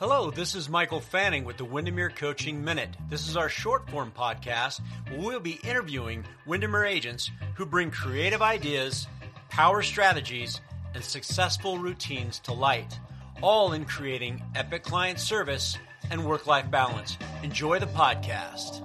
Hello, this is Michael Fanning with the Windermere Coaching Minute. This is our short-form podcast where we'll be interviewing Windermere agents who bring creative ideas, power strategies, and successful routines to light, all in creating epic client service and work-life balance. Enjoy the podcast.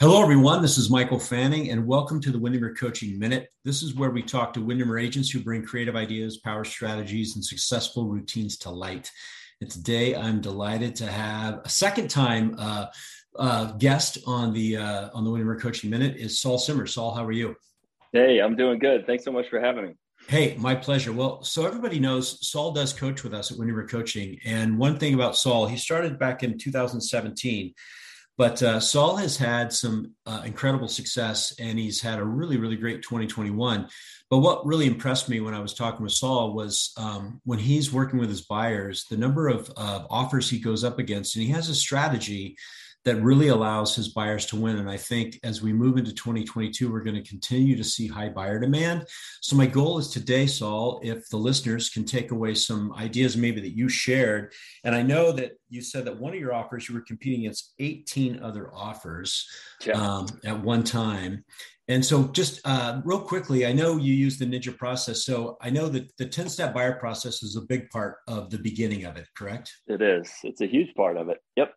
Hello, everyone. This is Michael Fanning, and welcome to the Windermere Coaching Minute. This is where we talk to Windermere agents who bring creative ideas, power strategies, and successful routines to light. And today, I'm delighted to have a second-time guest on the Windermere Coaching Minute is Saul Simmer. Saul, how are you? Hey, I'm doing good. Thanks so much for having me. Hey, my pleasure. Well, so everybody knows Saul does coach with us at Windermere Coaching, and one thing about Saul, he started back in 2017. But Saul has had some incredible success, and he's had a really, really great 2021. But what really impressed me when I was talking with Saul was when he's working with his buyers, the number of offers he goes up against, and he has a strategy that really allows his buyers to win. And I think as we move into 2022, we're going to continue to see high buyer demand. So my goal is today, Saul, if the listeners can take away some ideas maybe that you shared. And I know that you said that one of your offers, you were competing against 18 other offers at one time. And so just real quickly, I know you use the Ninja process. So I know that the 10-step buyer process is a big part of the beginning of it, correct? It is. It's a huge part of it. Yep.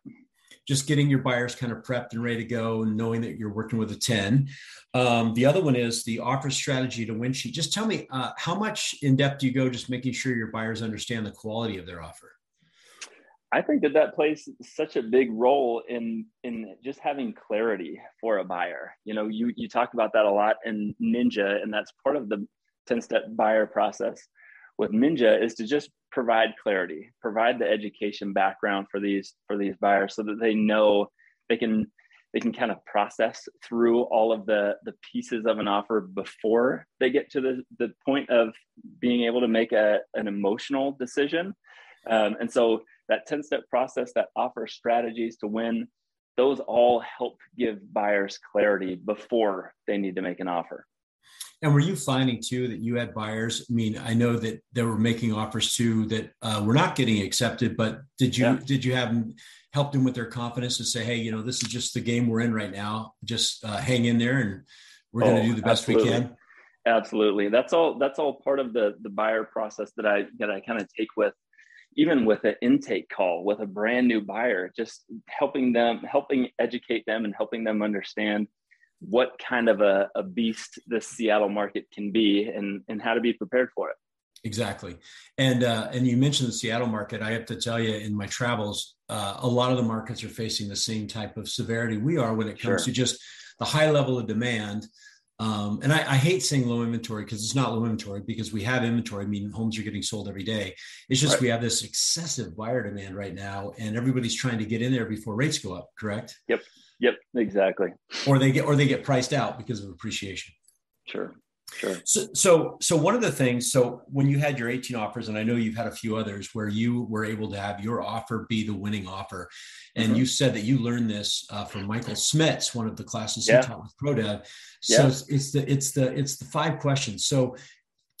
Just getting your buyers kind of prepped and ready to go and knowing that you're working with a 10. The other one is the offer strategy to win sheet. Just tell me how much in depth do you go just making sure your buyers understand the quality of their offer? I think that that plays such a big role in just having clarity for a buyer. You know, you talk about that a lot in Ninja, and that's part of the 10-step buyer process with Ninja is to just provide clarity, provide the education background for these buyers so that they know they can kind of process through all of the pieces of an offer before they get to the point of being able to make an emotional decision. And so that 10-step process, that offer strategies to win, those all help give buyers clarity before they need to make an offer. And were you finding too that you had buyers? I mean, I know that they were making offers too that were not getting accepted. But did you have helped them with their confidence and say, hey, you know, this is just the game we're in right now. Just hang in there, and we're going to do the best we can. Absolutely, that's all part of the buyer process that I kind of take with, even with an intake call with a brand new buyer, just helping educate them, and helping them understand what kind of a beast the Seattle market can be and how to be prepared for it. Exactly. And you mentioned the Seattle market. I have to tell you, in my travels, a lot of the markets are facing the same type of severity we are when it comes to just the high level of demand. And I hate saying low inventory because it's not low inventory because we have inventory. I mean, homes are getting sold every day. It's just we have this excessive buyer demand right now, and everybody's trying to get in there before rates go up, correct? Yep, exactly. Or they get priced out because of appreciation. Sure. So one of the things, so when you had your 18 offers, and I know you've had a few others where you were able to have your offer be the winning offer. And you said that you learned this from Michael Smits, one of the classes he taught with ProDev. So it's the five questions. So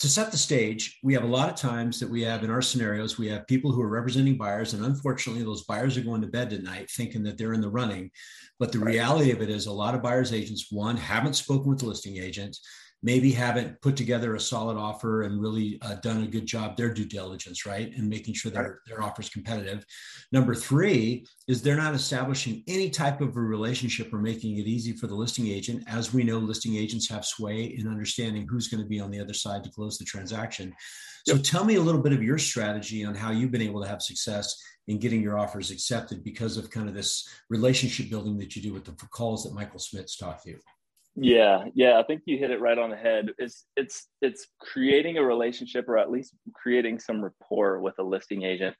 to set the stage, we have a lot of times that we have in our scenarios, we have people who are representing buyers. And unfortunately, those buyers are going to bed tonight thinking that they're in the running. But the reality of it is a lot of buyers' agents, one, haven't spoken with the listing agent. maybe haven't put together a solid offer and really done a good job, their due diligence, right? And making sure their offer is competitive. Number three is they're not establishing any type of a relationship or making it easy for the listing agent. As we know, listing agents have sway in understanding who's going to be on the other side to close the transaction. So tell me a little bit of your strategy on how you've been able to have success in getting your offers accepted because of kind of this relationship building that you do with the calls that Michael Smits taught you. Yeah. I think you hit it right on the head. It's creating a relationship, or at least creating some rapport with a listing agent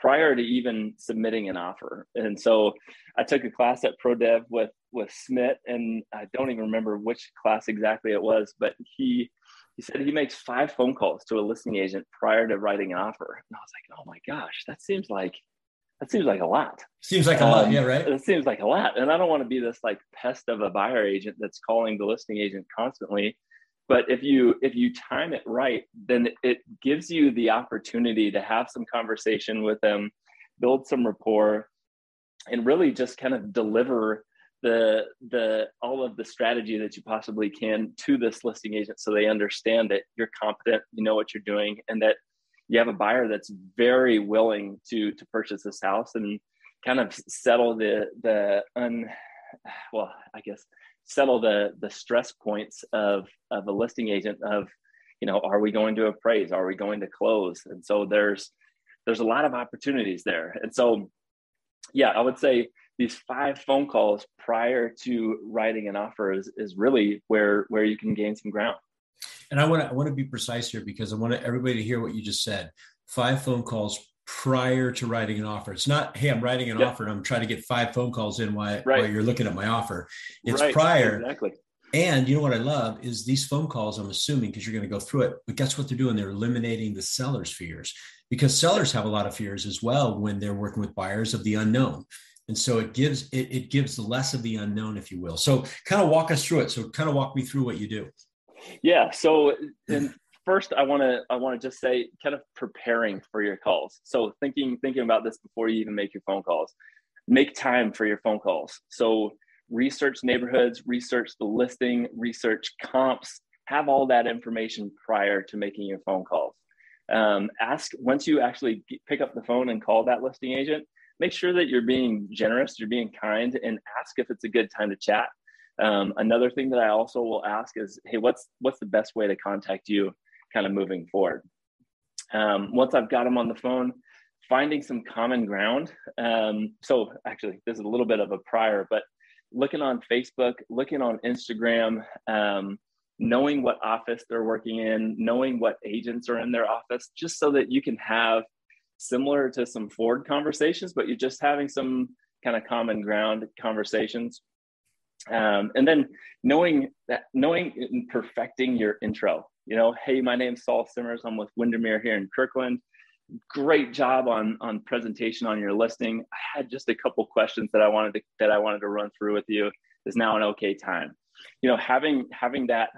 prior to even submitting an offer. And so I took a class at ProDev with Smit, and I don't even remember which class exactly it was, but he said he makes 5 phone calls to a listing agent prior to writing an offer. And I was like, oh my gosh, that seems like a lot. Seems like a lot, yeah, right? It seems like a lot. And I don't want to be this like pest of a buyer agent that's calling the listing agent constantly. But if you time it right, then it gives you the opportunity to have some conversation with them, build some rapport, and really just kind of deliver the all of the strategy that you possibly can to this listing agent, so they understand that you're competent, you know what you're doing, and that you have a buyer that's very willing to purchase this house and kind of settle the stress points of a listing agent of, you know, are we going to appraise? Are we going to close? And so there's a lot of opportunities there. And so, yeah, I would say these 5 phone calls prior to writing an offer is really where you can gain some ground. And I want to be precise here, because I want everybody to hear what you just said. 5 phone calls prior to writing an offer. It's not, hey, I'm writing an offer and I'm trying to get 5 phone calls in while you're looking at my offer. It's prior. Exactly. And you know what I love is these phone calls, I'm assuming, because you're going to go through it, but guess what they're doing? They're eliminating the seller's fears, because sellers have a lot of fears as well when they're working with buyers of the unknown. And so it gives the less of the unknown, if you will. So kind of walk us through it. So kind of walk me through what you do. Yeah. So first I want to just say kind of preparing for your calls. So thinking about this before you even make your phone calls, make time for your phone calls. So research neighborhoods, research the listing, research comps, have all that information prior to making your phone calls. Once you actually pick up the phone and call that listing agent, make sure that you're being generous, you're being kind, and ask if it's a good time to chat. Another thing that I also will ask is, hey, what's the best way to contact you kind of moving forward? Once I've got them on the phone, finding some common ground. So actually, this is a little bit of a prior, but looking on Facebook, looking on Instagram, knowing what office they're working in, knowing what agents are in their office, just so that you can have, similar to some Ford conversations, but you're just having some kind of common ground conversations. And then knowing and perfecting your intro, you know, hey, my name's Saul Simmer. I'm with Windermere here in Kirkland. Great job on presentation on your listing. I had just a couple questions that I wanted to run through with you. Is now an okay time? You know, having that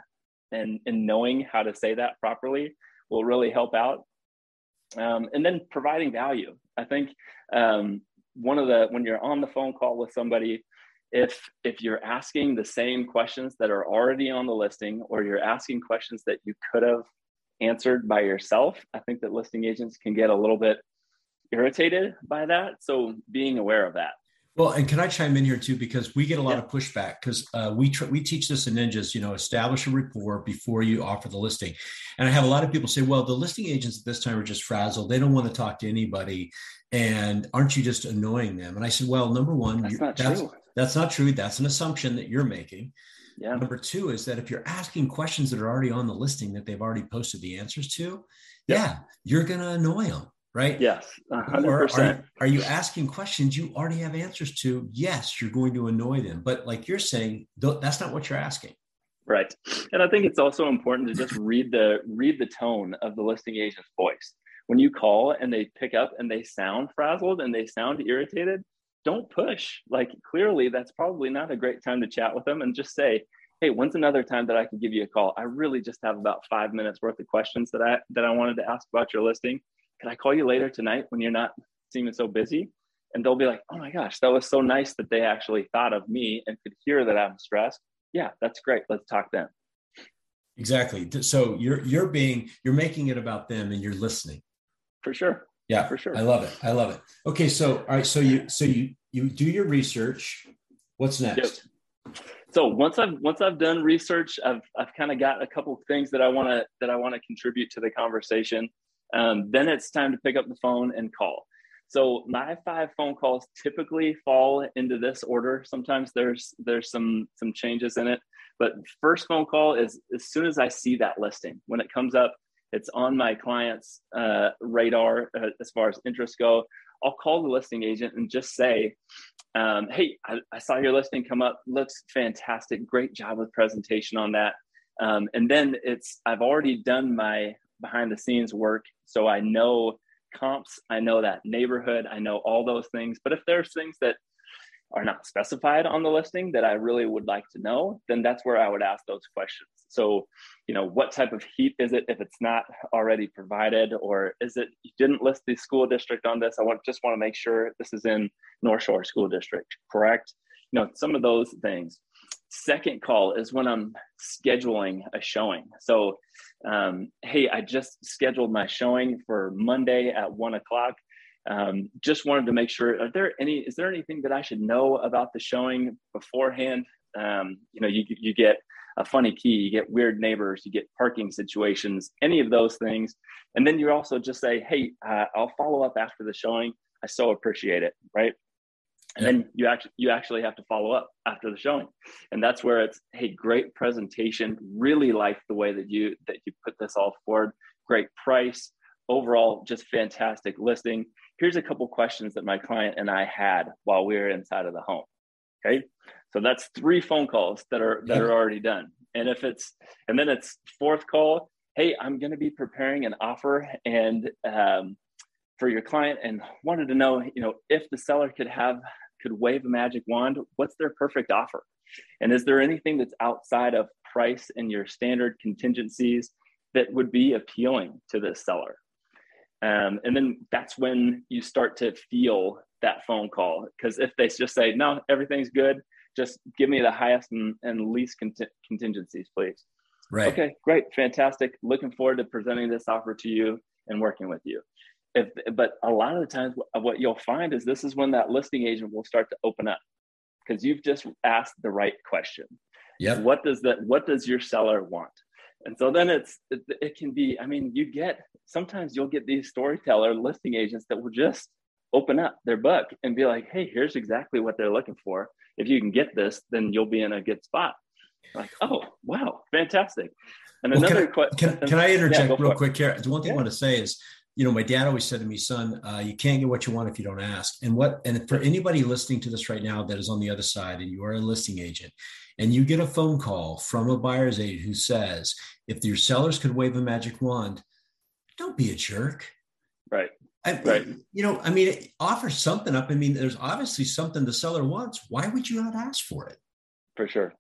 and knowing how to say that properly will really help out. And then providing value. I think when you're on the phone call with somebody, if you're asking the same questions that are already on the listing, or you're asking questions that you could have answered by yourself, I think that listing agents can get a little bit irritated by that. So being aware of that. Well, and can I chime in here too? Because we get a lot of pushback, because we teach this in Ninjas, you know, establish a rapport before you offer the listing. And I have a lot of people say, well, the listing agents at this time are just frazzled. They don't want to talk to anybody. And aren't you just annoying them? And I said, well, number one, that's not true. That's an assumption that you're making. Yeah. Number two is that if you're asking questions that are already on the listing that they've already posted the answers to, you're going to annoy them. Right? Yes, 100%. Are you asking questions you already have answers to? Yes, you're going to annoy them. But like you're saying, that's not what you're asking. Right. And I think it's also important to just read the tone of the listing agent's voice. When you call and they pick up and they sound frazzled and they sound irritated, don't push. Like, clearly, that's probably not a great time to chat with them, and just say, hey, when's another time that I can give you a call? I really just have about 5 minutes worth of questions that I wanted to ask about your listing. Can I call you later tonight when you're not seeming so busy? And they'll be like, oh my gosh, that was so nice that they actually thought of me and could hear that I'm stressed. Yeah, that's great. Let's talk then. Exactly. So you're making it about them and you're listening. For sure. Yeah, for sure. I love it. Okay. So, all right. So you do your research. What's next? Yep. So once I've done research, I've kind of got a couple of things that I want to contribute to the conversation. Then it's time to pick up the phone and call. So my 5 phone calls typically fall into this order. Sometimes there's some changes in it, but first phone call is as soon as I see that listing. When it comes up, it's on my client's radar as far as interests go. I'll call the listing agent and just say, hey, I saw your listing come up. Looks fantastic. Great job with presentation on that. And then I've already done my behind the scenes work. So I know comps, I know that neighborhood, I know all those things. But if there's things that are not specified on the listing that I really would like to know, then that's where I would ask those questions. So, what type of heat is it if it's not already provided, or is it, you didn't list the school district on this, I just want to make sure this is in North Shore School District, correct? Some of those things. Second call is when I'm scheduling a showing. So, hey, I just scheduled my showing for Monday at 1:00. Just wanted to make sure, is there anything that I should know about the showing beforehand? You get a funny key, you get weird neighbors, you get parking situations, any of those things. And then you also just say, hey, I'll follow up after the showing. I so appreciate it. Right. And yeah. Then you actually have to follow up after the showing. And that's where it's, hey, great presentation. Really like the way that you put this all forward. Great price. Overall, just fantastic listing. Here's a couple questions that my client and I had while we were inside of the home. Okay. So that's 3 phone calls that are already done. And then it's 4th call. Hey, I'm going to be preparing an offer and for your client, and wanted to know, if the seller could wave a magic wand, what's their perfect offer? And is there anything that's outside of price and your standard contingencies that would be appealing to this seller? And then that's when you start to feel that phone call. Because if they just say, no, everything's good, just give me the highest and least contingencies, please. Right. Okay, great. Fantastic. Looking forward to presenting this offer to you and working with you. But a lot of the times what you'll find is this is when that listing agent will start to open up, because you've just asked the right question. Yep. What does your seller want? And so then it can be, sometimes you'll get these storyteller listing agents that will just open up their book and be like, hey, here's exactly what they're looking for. If you can get this, then you'll be in a good spot. Like, oh, wow, fantastic. And another question. Can I interject real quick here? The one thing I want to say is, my dad always said to me, son, you can't get what you want if you don't ask. And for anybody listening to this right now that is on the other side and you are a listing agent and you get a phone call from a buyer's agent who says, if your sellers could wave a magic wand, don't be a jerk. Right. Right. Offer something up. There's obviously something the seller wants. Why would you not ask for it? For sure.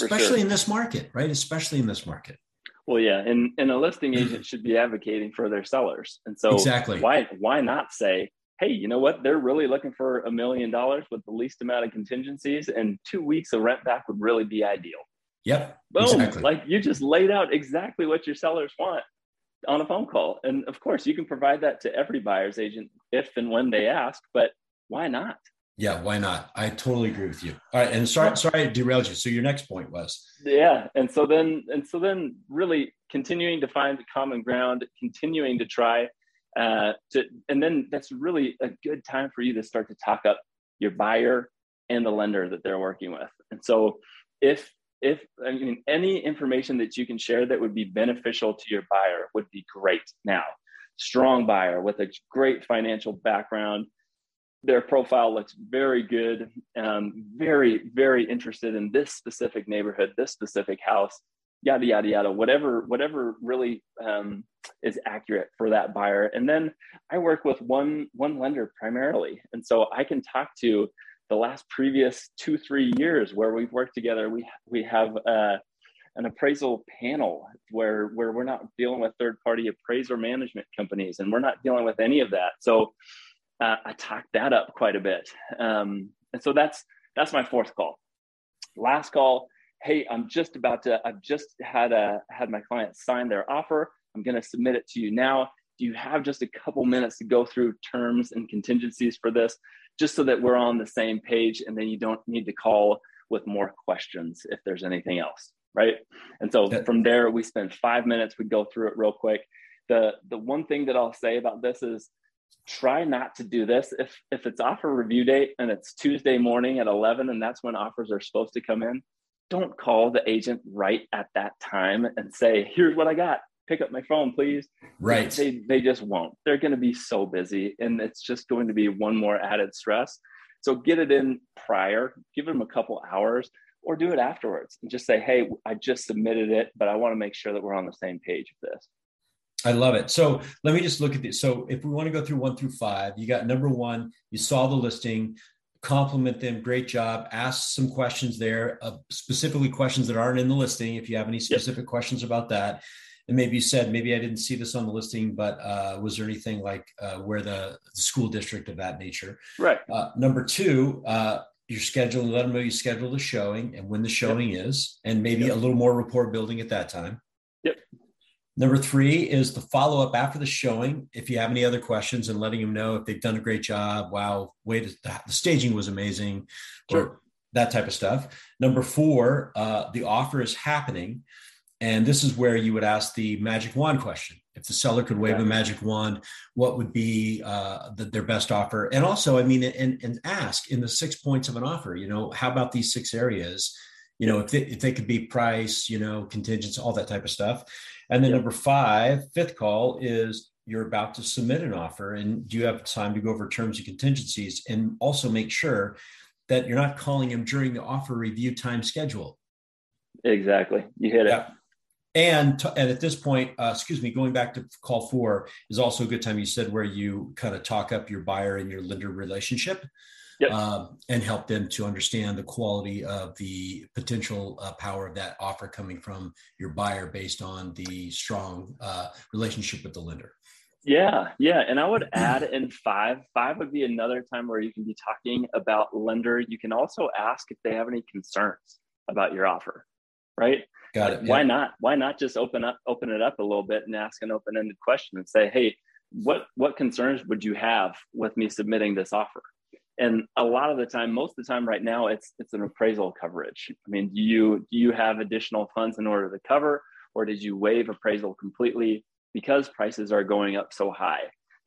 Especially in this market, right? Especially in this market. Well, yeah, and a listing agent should be advocating for their sellers. And so exactly. Why not say, hey, you know what? They're really looking for $1 million with the least amount of contingencies, and 2 weeks of rent back would really be ideal. Yep. Boom. Exactly. Like you just laid out exactly what your sellers want on a phone call. And of course, you can provide that to every buyer's agent if and when they ask, but why not? Yeah, why not? I totally agree with you. All right, and sorry I derailed you. So your next point was? Yeah, and so then really continuing to find common ground, continuing to try, and then that's really a good time for you to start to talk up your buyer and the lender that they're working with. And so if any information that you can share that would be beneficial to your buyer would be great. Now, strong buyer with a great financial background. Their profile looks very good, very, very interested in this specific neighborhood, this specific house, yada, yada, yada, whatever really is accurate for that buyer. And then I work with one lender primarily. And so I can talk to the last previous 2-3 years where we've worked together. We have an appraisal panel where we're not dealing with third-party appraiser management companies, and we're not dealing with any of that. So I talked that up quite a bit. And so that's my 4th call. Last call. hey, I've just had my client sign their offer. I'm going to submit it to you now. Do you have just a couple minutes to go through terms and contingencies for this, just so that we're on the same page, and then you don't need to call with more questions if there's anything else, right? And so from there, we spend 5 minutes, we go through it real quick. The one thing that I'll say about this is try not to do this. If it's offer review date and it's Tuesday morning at 11, and that's when offers are supposed to come in, don't call the agent right at that time and say, here's what I got. Pick up my phone, please. Right. They just won't. They're going to be so busy, and it's just going to be one more added stress. So get it in prior, give them a couple hours, or do it afterwards and just say, hey, I just submitted it, but I want to make sure that we're on the same page with this. I love it. So let me just look at this. So if we want to go through 1 through 5, you got number 1, you saw the listing, compliment them. Great job. Ask some questions there, specifically questions that aren't in the listing. If you have any specific questions about that. And maybe you said, maybe I didn't see this on the listing, but was there anything like where the school district of that nature? Right. Number 2, you're scheduling, let them know you scheduled a showing and when the showing is, and maybe a little more rapport building at that time. Yep. Number 3 is the follow-up after the showing. If you have any other questions, and letting them know if they've done a great job. Wow. The staging was amazing. Sure. Or that type of stuff. Number 4, the offer is happening. And this is where you would ask the magic wand question. If the seller could wave a magic wand, what would be their best offer? And also, I mean, and ask in the 6 points of an offer, you know, how about these 6 areas? You know, if they could be price, you know, contingents, all that type of stuff. And then number 5, 5th call is you're about to submit an offer. And do you have time to go over terms and contingencies? And also make sure that you're not calling them during the offer review time schedule. Exactly. You hit it. And at this point, going back to call 4 is also a good time. You said where you kind of talk up your buyer and your lender relationship and help them to understand the quality of the potential power of that offer coming from your buyer based on the strong relationship with the lender. Yeah. Yeah. And I would add in 5 would be another time where you can be talking about lender. You can also ask if they have any concerns about your offer, right? Got it. Why not? Why not just open it up a little bit and ask an open-ended question and say, hey, what concerns would you have with me submitting this offer? And a lot of the time, most of the time right now, it's an appraisal coverage. I mean, do you have additional funds in order to cover, or did you waive appraisal completely because prices are going up so high?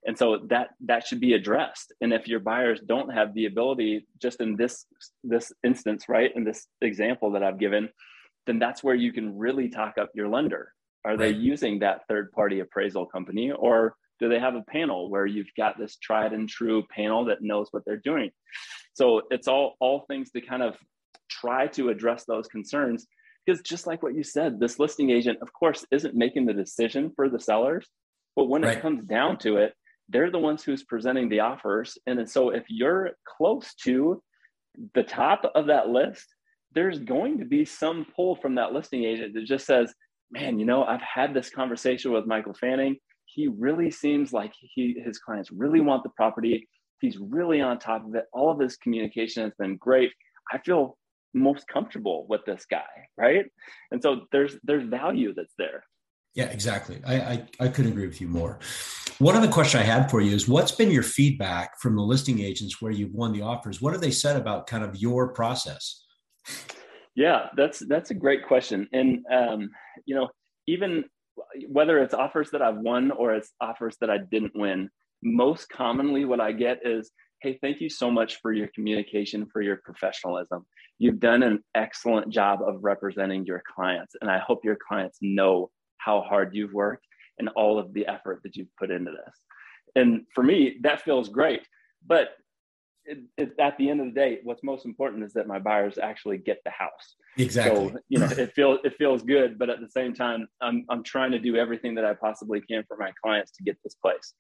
And so that should be addressed. And if your buyers don't have the ability, just in this instance, right, in this example that I've given, then that's where you can really talk up your lender. Are they using that third-party appraisal company, or do they have a panel where you've got this tried and true panel that knows what they're doing? So it's all things to kind of try to address those concerns, because just like what you said, this listing agent, of course, isn't making the decision for the sellers, but when it comes down to it, they're the ones who's presenting the offers. And so if you're close to the top of that list, there's going to be some pull from that listing agent that just says, man, you know, I've had this conversation with Michael Fanning. He really seems like his clients really want the property. He's really on top of it. All of his communication has been great. I feel most comfortable with this guy, right? And so there's value that's there. Yeah, exactly. I couldn't agree with you more. One other question I had for you is, what's been your feedback from the listing agents where you've won the offers? What have they said about kind of your process? Yeah, that's a great question. And, you know, even whether it's offers that I've won or it's offers that I didn't win, most commonly what I get is, hey, thank you so much for your communication, for your professionalism. You've done an excellent job of representing your clients. And I hope your clients know how hard you've worked and all of the effort that you've put into this. And for me, that feels great. But at the end of the day, what's most important is that my buyers actually get the house. Exactly. So, you know, it feels good, but at the same time, I'm trying to do everything that I possibly can for my clients to get this place.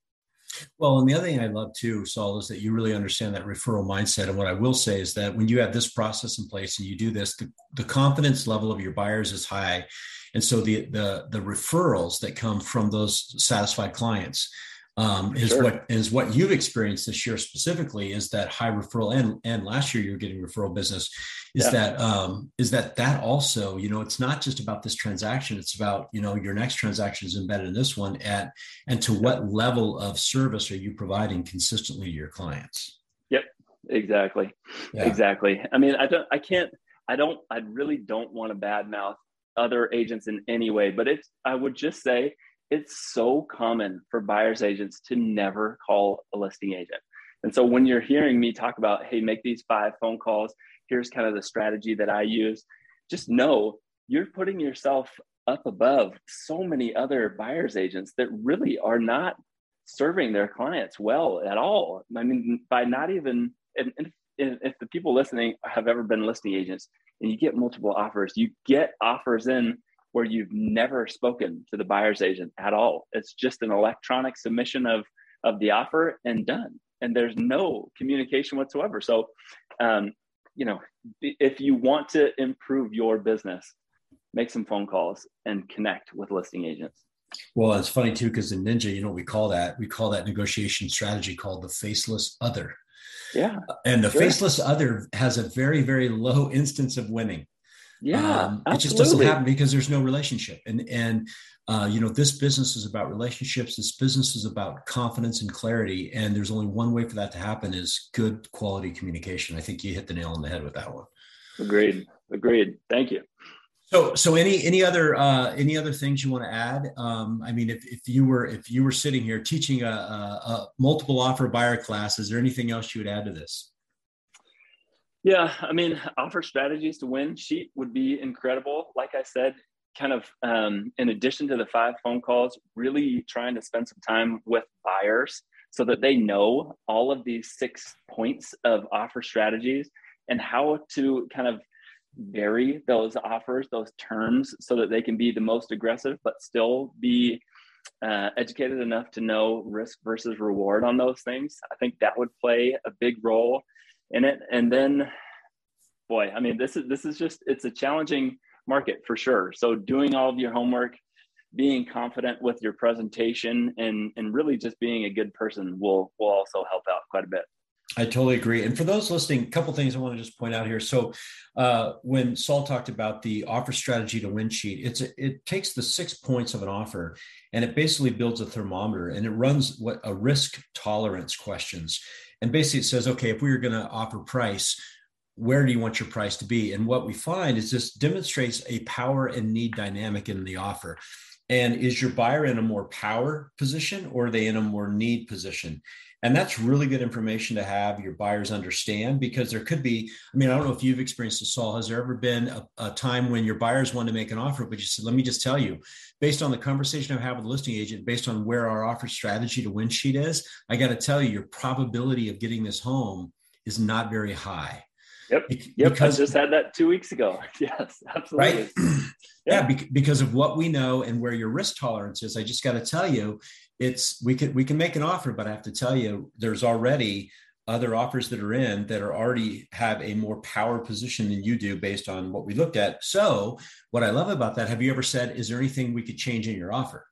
Well, and the other thing I love too, Saul, is that you really understand that referral mindset. And what I will say is that when you have this process in place and you do this, the confidence level of your buyers is high. And so the referrals that come from those satisfied clients What you've experienced this year specifically is that high referral, and last year you were getting referral business. Is that also, you know, it's not just about this transaction. It's about, you know, your next transaction is embedded in this one and to what level of service are you providing consistently to your clients? Yep, exactly. Yeah. Exactly. I mean, I really don't want to badmouth other agents in any way, but I would just say it's so common for buyer's agents to never call a listing agent. And so when you're hearing me talk about, hey, make these 5 phone calls, here's kind of the strategy that I use, just know you're putting yourself up above so many other buyer's agents that really are not serving their clients well at all. I mean, by not even, and if the people listening have ever been listing agents and you get multiple offers, you get offers in where you've never spoken to the buyer's agent at all. It's just an electronic submission of the offer and done. And there's no communication whatsoever. So, you know, if you want to improve your business, make some phone calls and connect with listing agents. Well, it's funny too, because in Ninja, you know, we call that negotiation strategy called the faceless other. Yeah. And the faceless other has a very, very low instance of winning. Yeah, it just doesn't happen because there's no relationship. And you know, this business is about relationships. This business is about confidence and clarity. And there's only one way for that to happen is good quality communication. I think you hit the nail on the head with that one. Agreed. Thank you. So any other things you want to add? I mean, if you were sitting here teaching a multiple offer buyer class, is there anything else you would add to this? Yeah, I mean, offer strategies to win sheet would be incredible. Like I said, kind of in addition to the 5 phone calls, really trying to spend some time with buyers so that they know all of these 6 points of offer strategies and how to kind of vary those offers, those terms, so that they can be the most aggressive, but still be educated enough to know risk versus reward on those things. I think that would play a big role in it. And then, boy, I mean, this is just, it's a challenging market for sure. So doing all of your homework, being confident with your presentation, and really just being a good person will also help out quite a bit. I totally agree. And for those listening, a couple of things I want to just point out here. So when Saul talked about the offer strategy to win sheet, it takes the 6 points of an offer and it basically builds a thermometer and it runs what a risk tolerance questions. And basically it says, okay, if we were going to offer price, where do you want your price to be? And what we find is this demonstrates a power and need dynamic in the offer. And is your buyer in a more power position or are they in a more need position? And that's really good information to have your buyers understand, because there could be, I mean, I don't know if you've experienced this, Saul, has there ever been a time when your buyers wanted to make an offer, but you said, let me just tell you, based on the conversation I've had with the listing agent, based on where our offer strategy to win sheet is, I got to tell you, your probability of getting this home is not very high. Yep. Because I just had that 2 weeks ago. Yes, absolutely. Right? Yeah, because of what we know and where your risk tolerance is, I just got to tell you, we can make an offer, but I have to tell you, there's already other offers that are in that are already have a more power position than you do based on what we looked at. So what I love about that, have you ever said, is there anything we could change in your offer?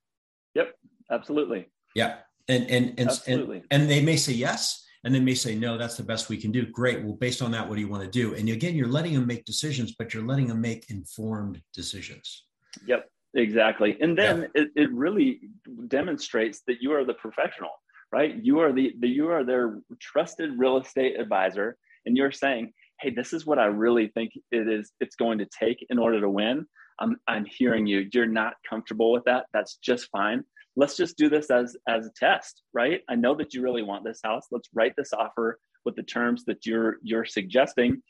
Yep, absolutely. Yeah. And they may say yes. And they may say, no, that's the best we can do. Great. Well, based on that, what do you want to do? And again, you're letting them make decisions, but you're letting them make informed decisions. Yep, exactly. And then it really demonstrates that you are the professional, right? You are you are their trusted real estate advisor. And you're saying, hey, this is what I really think it's going to take in order to win. I'm hearing you. You're not comfortable with that. That's just fine. Let's just do this as a test, right? I know that you really want this house. Let's write this offer with the terms that you're suggesting.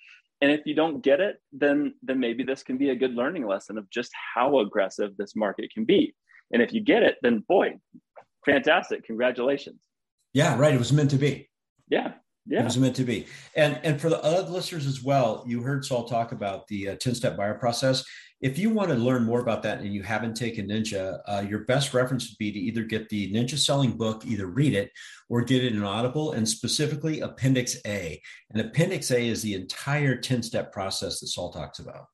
And if you don't get it, then maybe this can be a good learning lesson of just how aggressive this market can be. And if you get it, then boy, fantastic. Congratulations. Yeah, right. It was meant to be. Yeah. It was meant to be. And for the other listeners as well, you heard Saul talk about the 10-step buyer process. If you want to learn more about that and you haven't taken Ninja, your best reference would be to either get the Ninja Selling book, either read it or get it in Audible, and specifically Appendix A. And Appendix A is the entire 10-step process that Saul talks about.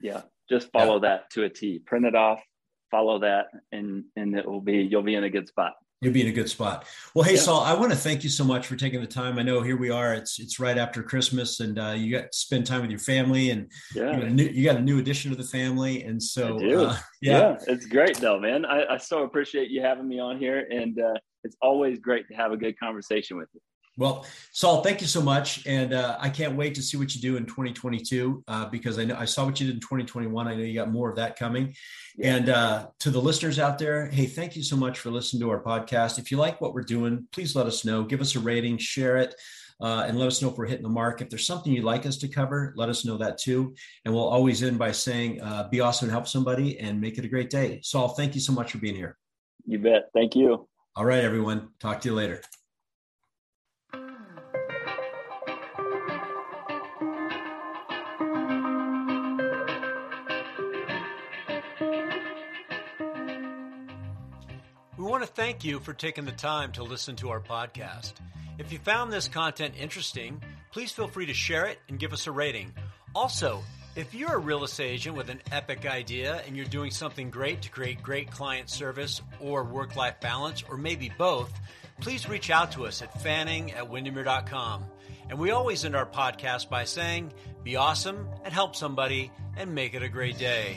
Yeah, just follow that to a T. Print it off, follow that, and it will be you'll be in a good spot. You'll be in a good spot. Well, hey, yeah. Saul, I want to thank you so much for taking the time. I know here we are, it's right after Christmas, and you got to spend time with your family, and you got a new addition to the family. And so, yeah, it's great though, man. I so appreciate you having me on here, and it's always great to have a good conversation with you. Well, Saul, thank you so much. And I can't wait to see what you do in 2022, because I know I saw what you did in 2021. I know you got more of that coming. Yeah. And to the listeners out there, hey, thank you so much for listening to our podcast. If you like what we're doing, please let us know. Give us a rating, share it, and let us know if we're hitting the mark. If there's something you'd like us to cover, let us know that too. And we'll always end by saying, be awesome and help somebody, and make it a great day. Saul, thank you so much for being here. You bet. Thank you. All right, everyone. Talk to you later. I want to thank you for taking the time to listen to our podcast. If you found this content interesting, please feel free to share it and give us a rating. Also, if you're a real estate agent with an epic idea and you're doing something great to create great client service or work-life balance, or maybe both, please reach out to us at fanning@windermere.com. And we always end our podcast by saying, be awesome and help somebody, and make it a great day.